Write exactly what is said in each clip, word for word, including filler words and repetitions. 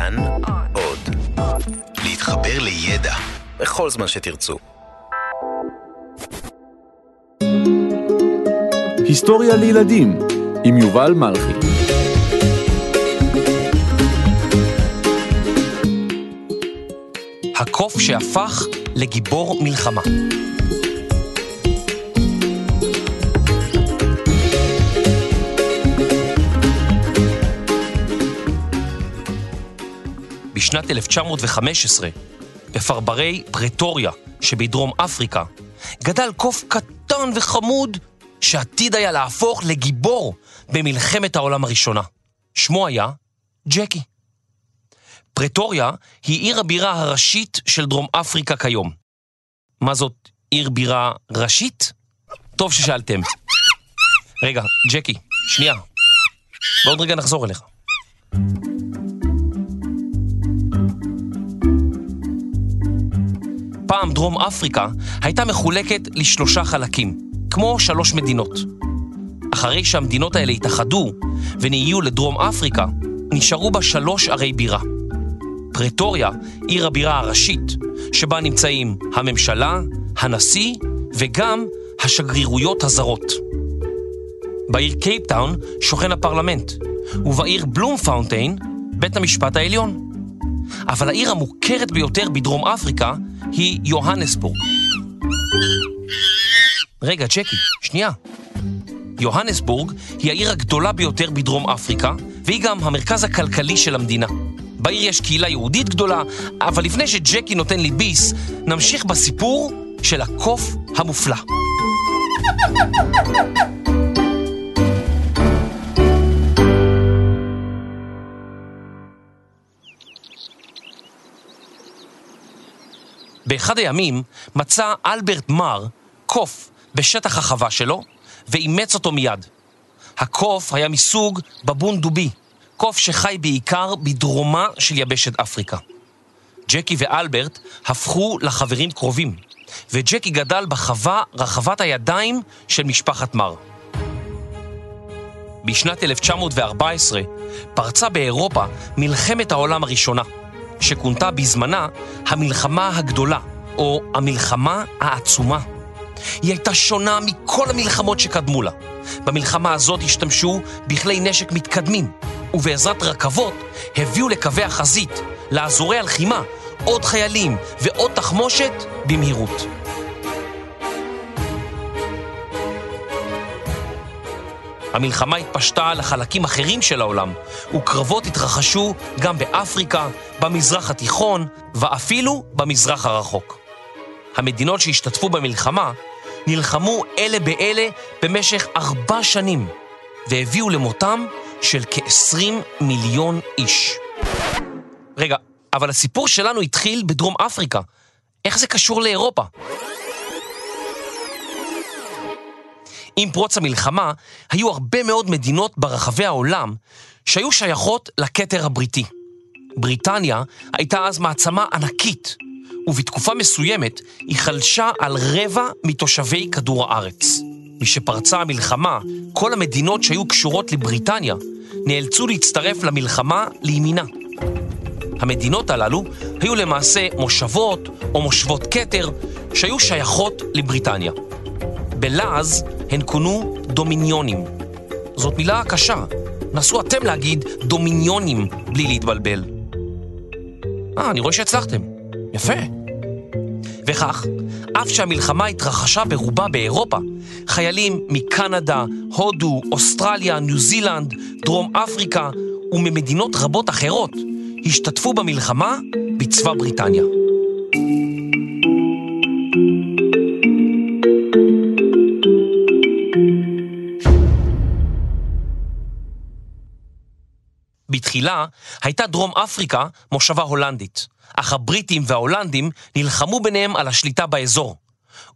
כאן עוד. להתחבר לידע בכל זמן שתרצו. היסטוריה לילדים עם יובל מלכי. הקוף שהפך לגיבור מלחמה. בשנת אלף תשע מאות וחמש עשרה, בפרברי פרטוריה שבדרום אפריקה, גדל קוף קטן וחמוד שעתיד היה להפוך לגיבור במלחמת העולם הראשונה. שמו היה ג'קי. פרטוריה היא עיר הבירה הראשית של דרום אפריקה כיום. מה זאת עיר בירה ראשית? טוב ששאלתם. רגע, ג'קי, שנייה. בעוד רגע נחזור אליך. פעם דרום אפריקה הייתה מחולקת לשלושה חלקים, כמו שלוש מדינות. אחרי שהמדינות האלה התאחדו ונהיו לדרום אפריקה, נשארו בה שלוש ערי בירה. פרטוריה, עיר הבירה הראשית, שבה נמצאים הממשלה, הנשיא וגם השגרירויות הזרות. בעיר קייפ טאון שוכן הפרלמנט, ובעיר בלום פאונטיין בית המשפט העליון. אבל העיר המוכרת ביותר בדרום אפריקה היא יוהנסבורג. רגע, ג'קי, שנייה. יוהנסבורג היא העיר הגדולה ביותר בדרום אפריקה, והיא גם המרכז הכלכלי של המדינה. בעיר יש קהילה יהודית גדולה, אבל לפני שג'קי נותן לי ביס, נמשיך בסיפור של הקוף המופלא. באחד הימים מצא אלברט מר קוף בשטח החווה שלו ואימץ אותו מיד. הקוף היה מסוג בבון דובי, קוף שחי בעיקר בדרומה של יבשת אפריקה. ג'קי ואלברט הפכו לחברים קרובים, וג'קי גדל בחווה רחבת הידיים של משפחת מר. בשנת אלף תשע מאות וארבע עשרה פרצה באירופה מלחמת העולם הראשונה, שכונתה בזמנה המלחמה הגדולה, או המלחמה העצומה. היא הייתה שונה מכל המלחמות שקדמו לה. במלחמה הזאת השתמשו בכלי נשק מתקדמים, ובעזרת רכבות הביאו לקווי החזית, לאזורי הלחימה, עוד חיילים ועוד תחמושת במהירות. המלחמה התפשטה על החלקים אחרים של העולם, וקרבות התרחשו גם באפריקה, במזרח התיכון ואפילו במזרח הרחוק. המדינות שהשתתפו במלחמה נלחמו אלה באלה במשך ארבע שנים, והביאו למותם של כ-עשרים מיליון איש. רגע, אבל הסיפור שלנו התחיל בדרום אפריקה. איך זה קשור לאירופה? עם פרוץ המלחמה, היו הרבה מאוד מדינות ברחבי העולם שהיו שייכות לכתר הבריטי. בריטניה הייתה אז מעצמה ענקית, ובתקופה מסוימת היא חלשה על רבע מתושבי כדור הארץ. משפרצה המלחמה, כל המדינות שהיו קשורות לבריטניה נאלצו להצטרף למלחמה לימינה. המדינות הללו היו למעשה מושבות או מושבות כתר שהיו שייכות לבריטניה. בלעז הן כונו דומיניונים. זאת מילה קשה. נסו אתם להגיד דומיניונים בלי להתבלבל. אה, אני רואה שהצלחתם. יפה. וכך, אף שהמלחמה התרחשה ברובה באירופה, חיילים מקנדה, הודו, אוסטרליה, ניו זילנד, דרום אפריקה וממדינות רבות אחרות השתתפו במלחמה בצבא בריטניה. בתחילה הייתה דרום אפריקה מושבה הולנדית, אך הבריטים וההולנדים נלחמו ביניהם על השליטה באזור.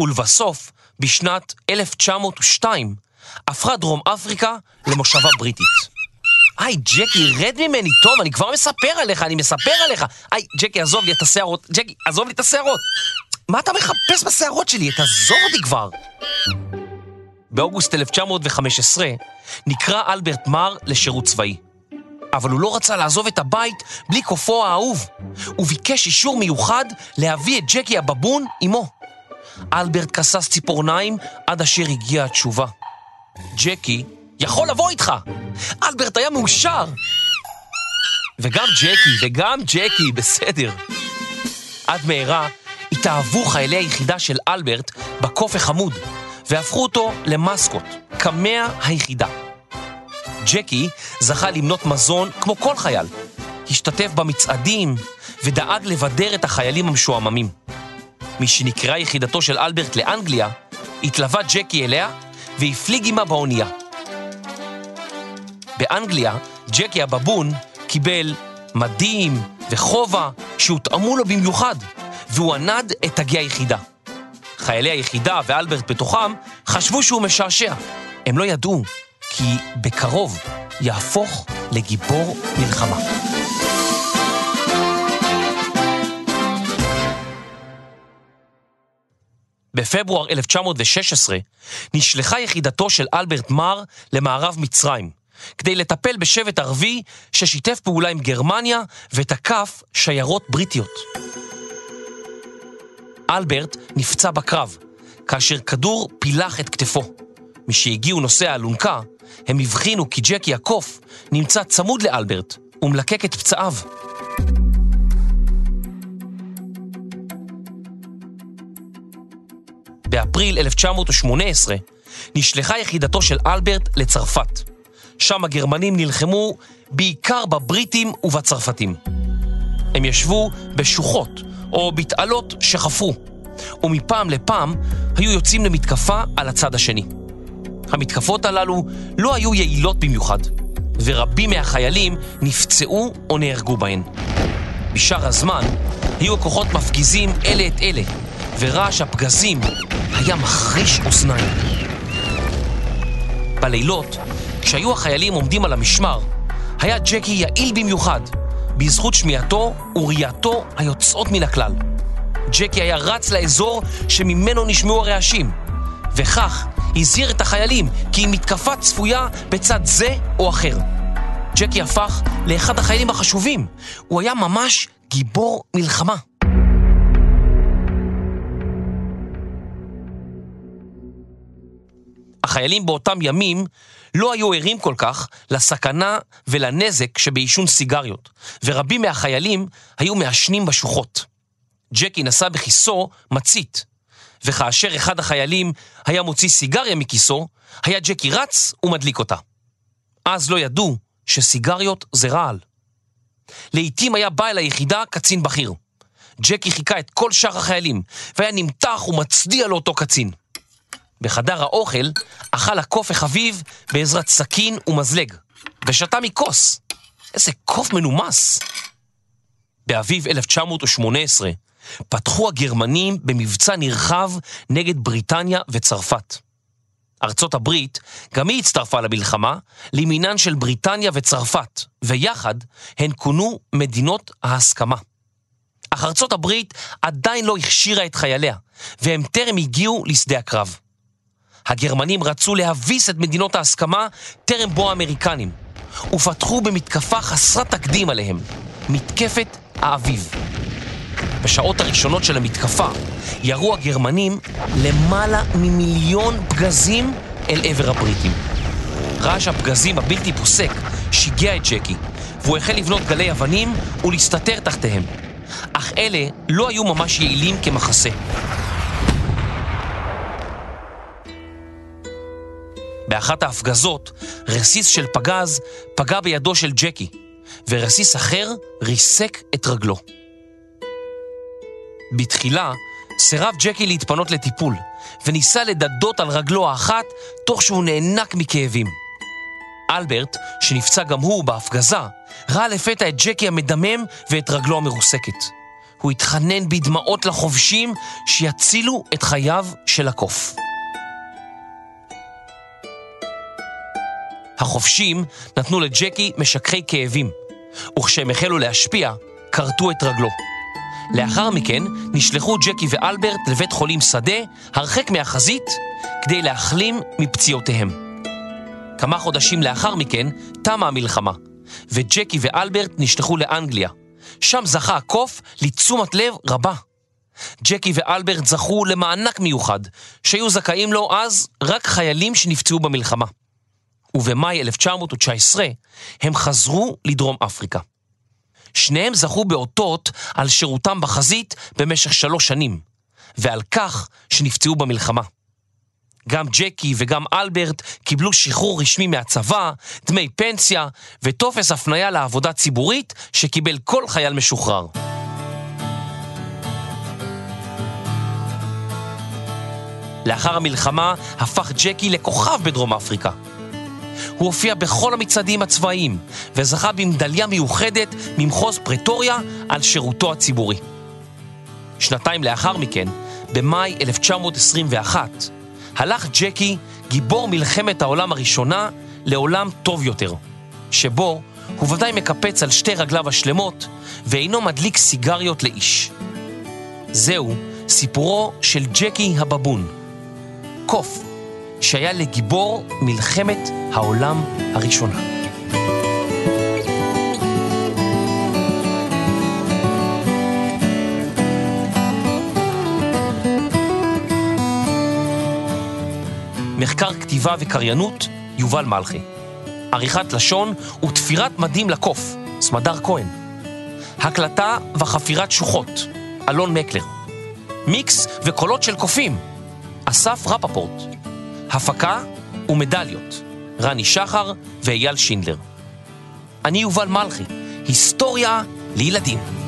ולבסוף, בשנת אלף תשע מאות ושתיים, הפכה דרום אפריקה למושבה בריטית. היי, ג'קי, רד ממני, טוב, אני כבר מספר עליך, אני מספר עליך. היי, ג'קי, עזוב לי את השערות, ג'קי, עזוב לי את השערות. מה אתה מחפש בשערות שלי? תעזור אותי כבר. באוגוסט אלף תשע מאות וחמש עשרה נקרא אלברט מר לשירות צבאי. אבל הוא לא רצה לעזוב את הבית בלי קופו האהוב. הוא ביקש אישור מיוחד להביא את ג'קי הבבון עמו. אלברט כסס ציפורניים עד אשר הגיעה התשובה. ג'קי יכול לבוא איתך. אלברט היה מאושר. וגם ג'קי, וגם ג'קי, בסדר. עד מהרה התאהבו חיילי היחידה של אלברט בקוף החמוד, והפכו אותו למסקוט, כמאה היחידה. ג'קי זכה למנות מזון כמו כל חייל, השתתף במצעדים ודאג לבדר את החיילים המשועממים. משנקרא יחידתו של אלברט לאנגליה, התלווה ג'קי אליה והפליג עימה באונייה. באנגליה ג'קי הבבון קיבל מדים וחובה שהותאמו לו במיוחד, והוא ענד את תגי היחידה. חיילי היחידה ואלברט בתוכם חשבו שהוא משעשע. הם לא ידעו כי בקרוב יהפוך לגיבור מלחמה. בפברואר אלף תשע מאות ושש עשרה נשלחה יחידתו של אלברט מר למערב מצרים, כדי לטפל בשבט ערבי ששיתף פעולה עם גרמניה ותקף שיירות בריטיות. אלברט נפצע בקרב, כאשר כדור פילח את כתפו. משהגיעו נושאי האלונקה, הם הבחינו כי ג'קי הקוף נמצא צמוד לאלברט ומלקק את פצעיו. באפריל אלף תשע מאות ושמונה עשרה נשלחה יחידתו של אלברט לצרפת. שם הגרמנים נלחמו בעיקר בבריטים ובצרפתים. הם ישבו בשוחות או בתעלות שחפרו, ומפעם לפעם היו יוצאים למתקפה על הצד השני. המתקפות הללו לא היו יעילות במיוחד, ורבים מהחיילים נפצעו או נהרגו בהן. בשאר הזמן היו הכוחות מפגיזים אלה את אלה, ורעש הפגזים היה מחריש אוזניים. בלילות, כשהיו החיילים עומדים על המשמר, היה ג'קי יעיל במיוחד, בזכות שמיעתו וראייתו היוצאות מן הכלל. ג'קי היה רץ לאזור שממנו נשמעו הרעשים, וכך הזהיר את החיילים כי אם מתקפה צפויה בצד זה או אחר. ג'קי הפך לאחד החיילים החשובים, הוא היה ממש גיבור מלחמה. החיילים באותם ימים לא היו ערים כל כך לסכנה ולנזק שבעישון סיגריות, ורבים מהחיילים היו מעשנים בשוחות. ג'קי נסע בכיסו מצית, וכאשר אחד החיילים היה מוציא סיגריה מכיסו, היה ג'קי רץ ומדליק אותה. אז לא ידעו שסיגריות זה רעל. לעתים היה בא אל היחידה קצין בכיר. ג'קי חיכה את כל שאר החיילים, והיה נמתח ומצדיע לאותו קצין. בחדר האוכל אכל הקוף החביב בעזרת סכין ומזלג, ושתה מכוס. איזה קוף מנומס. באביב אלף תשע מאות ושמונה עשרה פתחו הגרמנים במבצע נרחב נגד בריטניה וצרפת. ארצות הברית גם היא הצטרפה למלחמה לימינן של בריטניה וצרפת, ויחד הן כונו מדינות ההסכמה. אך ארצות הברית עדיין לא הכשירה את חייליה, והם טרם הגיעו לשדה הקרב. הגרמנים רצו להביס את מדינות ההסכמה טרם בו האמריקנים, ופתחו במתקפה חסרת תקדים עליהם, מתקפת האביב. בשעות הראשונות של המתקפה ירו הגרמנים למעלה ממיליון פגזים אל עבר הבריטים. רעש הפגזים הבלתי פוסק שיגע את ג'קי, והוא החל לבנות גלי אבנים ולהסתתר תחתיהם, אך אלה לא היו ממש יעילים כמחסה. באחת ההפגזות, רסיס של פגז פגע בידו של ג'קי, ורסיס אחר ריסק את רגלו. בתחילה, סירב ג'קי להתפנות לטיפול, וניסה לדדות על רגלו האחת תוך שהוא נענק מכאבים. אלברט, שנפצע גם הוא בהפגזה, ראה לפתע את ג'קי המדמם ואת רגלו המרוסקת. הוא התחנן בדמעות לחובשים שיצילו את חייו של הקוף. החופשים נתנו לג'קי משככי כאבים, וכשהם החלו להשפיע, קרטו את רגלו. לאחר מכן נשלחו ג'קי ואלברט לבית חולים שדה, הרחק מהחזית, כדי להחלים מפציעותיהם. כמה חודשים לאחר מכן תמה המלחמה, וג'קי ואלברט נשלחו לאנגליה. שם זכה הקוף לתשומת לב רבה. ג'קי ואלברט זכו למענק מיוחד, שהיו זכאים לו אז רק חיילים שנפצעו במלחמה. ובמאי אלף תשע מאות תשע עשרה הם חזרו לדרום אפריקה. שניהם זכו באותות על שירותם בחזית במשך שלוש שנים, ועל כך שנפצעו במלחמה. גם ג'קי וגם אלברט קיבלו שחרור רשמי מהצבא, דמי פנסיה וטופס הפניה לעבודה ציבורית שקיבל כל חייל משוחרר. לאחר המלחמה הפך ג'קי לכוכב בדרום אפריקה. הוא הופיע בכל המצעדים הצבאיים וזכה במדליה מיוחדת ממחוז פרטוריה על שירותו הציבורי. שנתיים לאחר מכן, במאי אלף תשע מאות עשרים ואחת, הלך ג'קי, גיבור מלחמת העולם הראשונה, לעולם טוב יותר, שבו הוא ודאי מקפץ על שתי רגליו השלמות ואינו מדליק סיגריות לאיש. זהו סיפורו של ג'קי הבבון, קוף שהיה לגיבור מלחמת העולם הראשונה. מחקר כתיבה וקריינות, יובל מלכי. עריכת לשון ותפירת מדים לקוף, סמדר כהן. הקלטה וחפירת שוחות, אלון מקלר. מיקס וקולות של קופים, אסף רפפורט. הפקה ומדליות, רני שחר ואייל שינדלר. אני יובל מלכי, היסטוריה לילדים.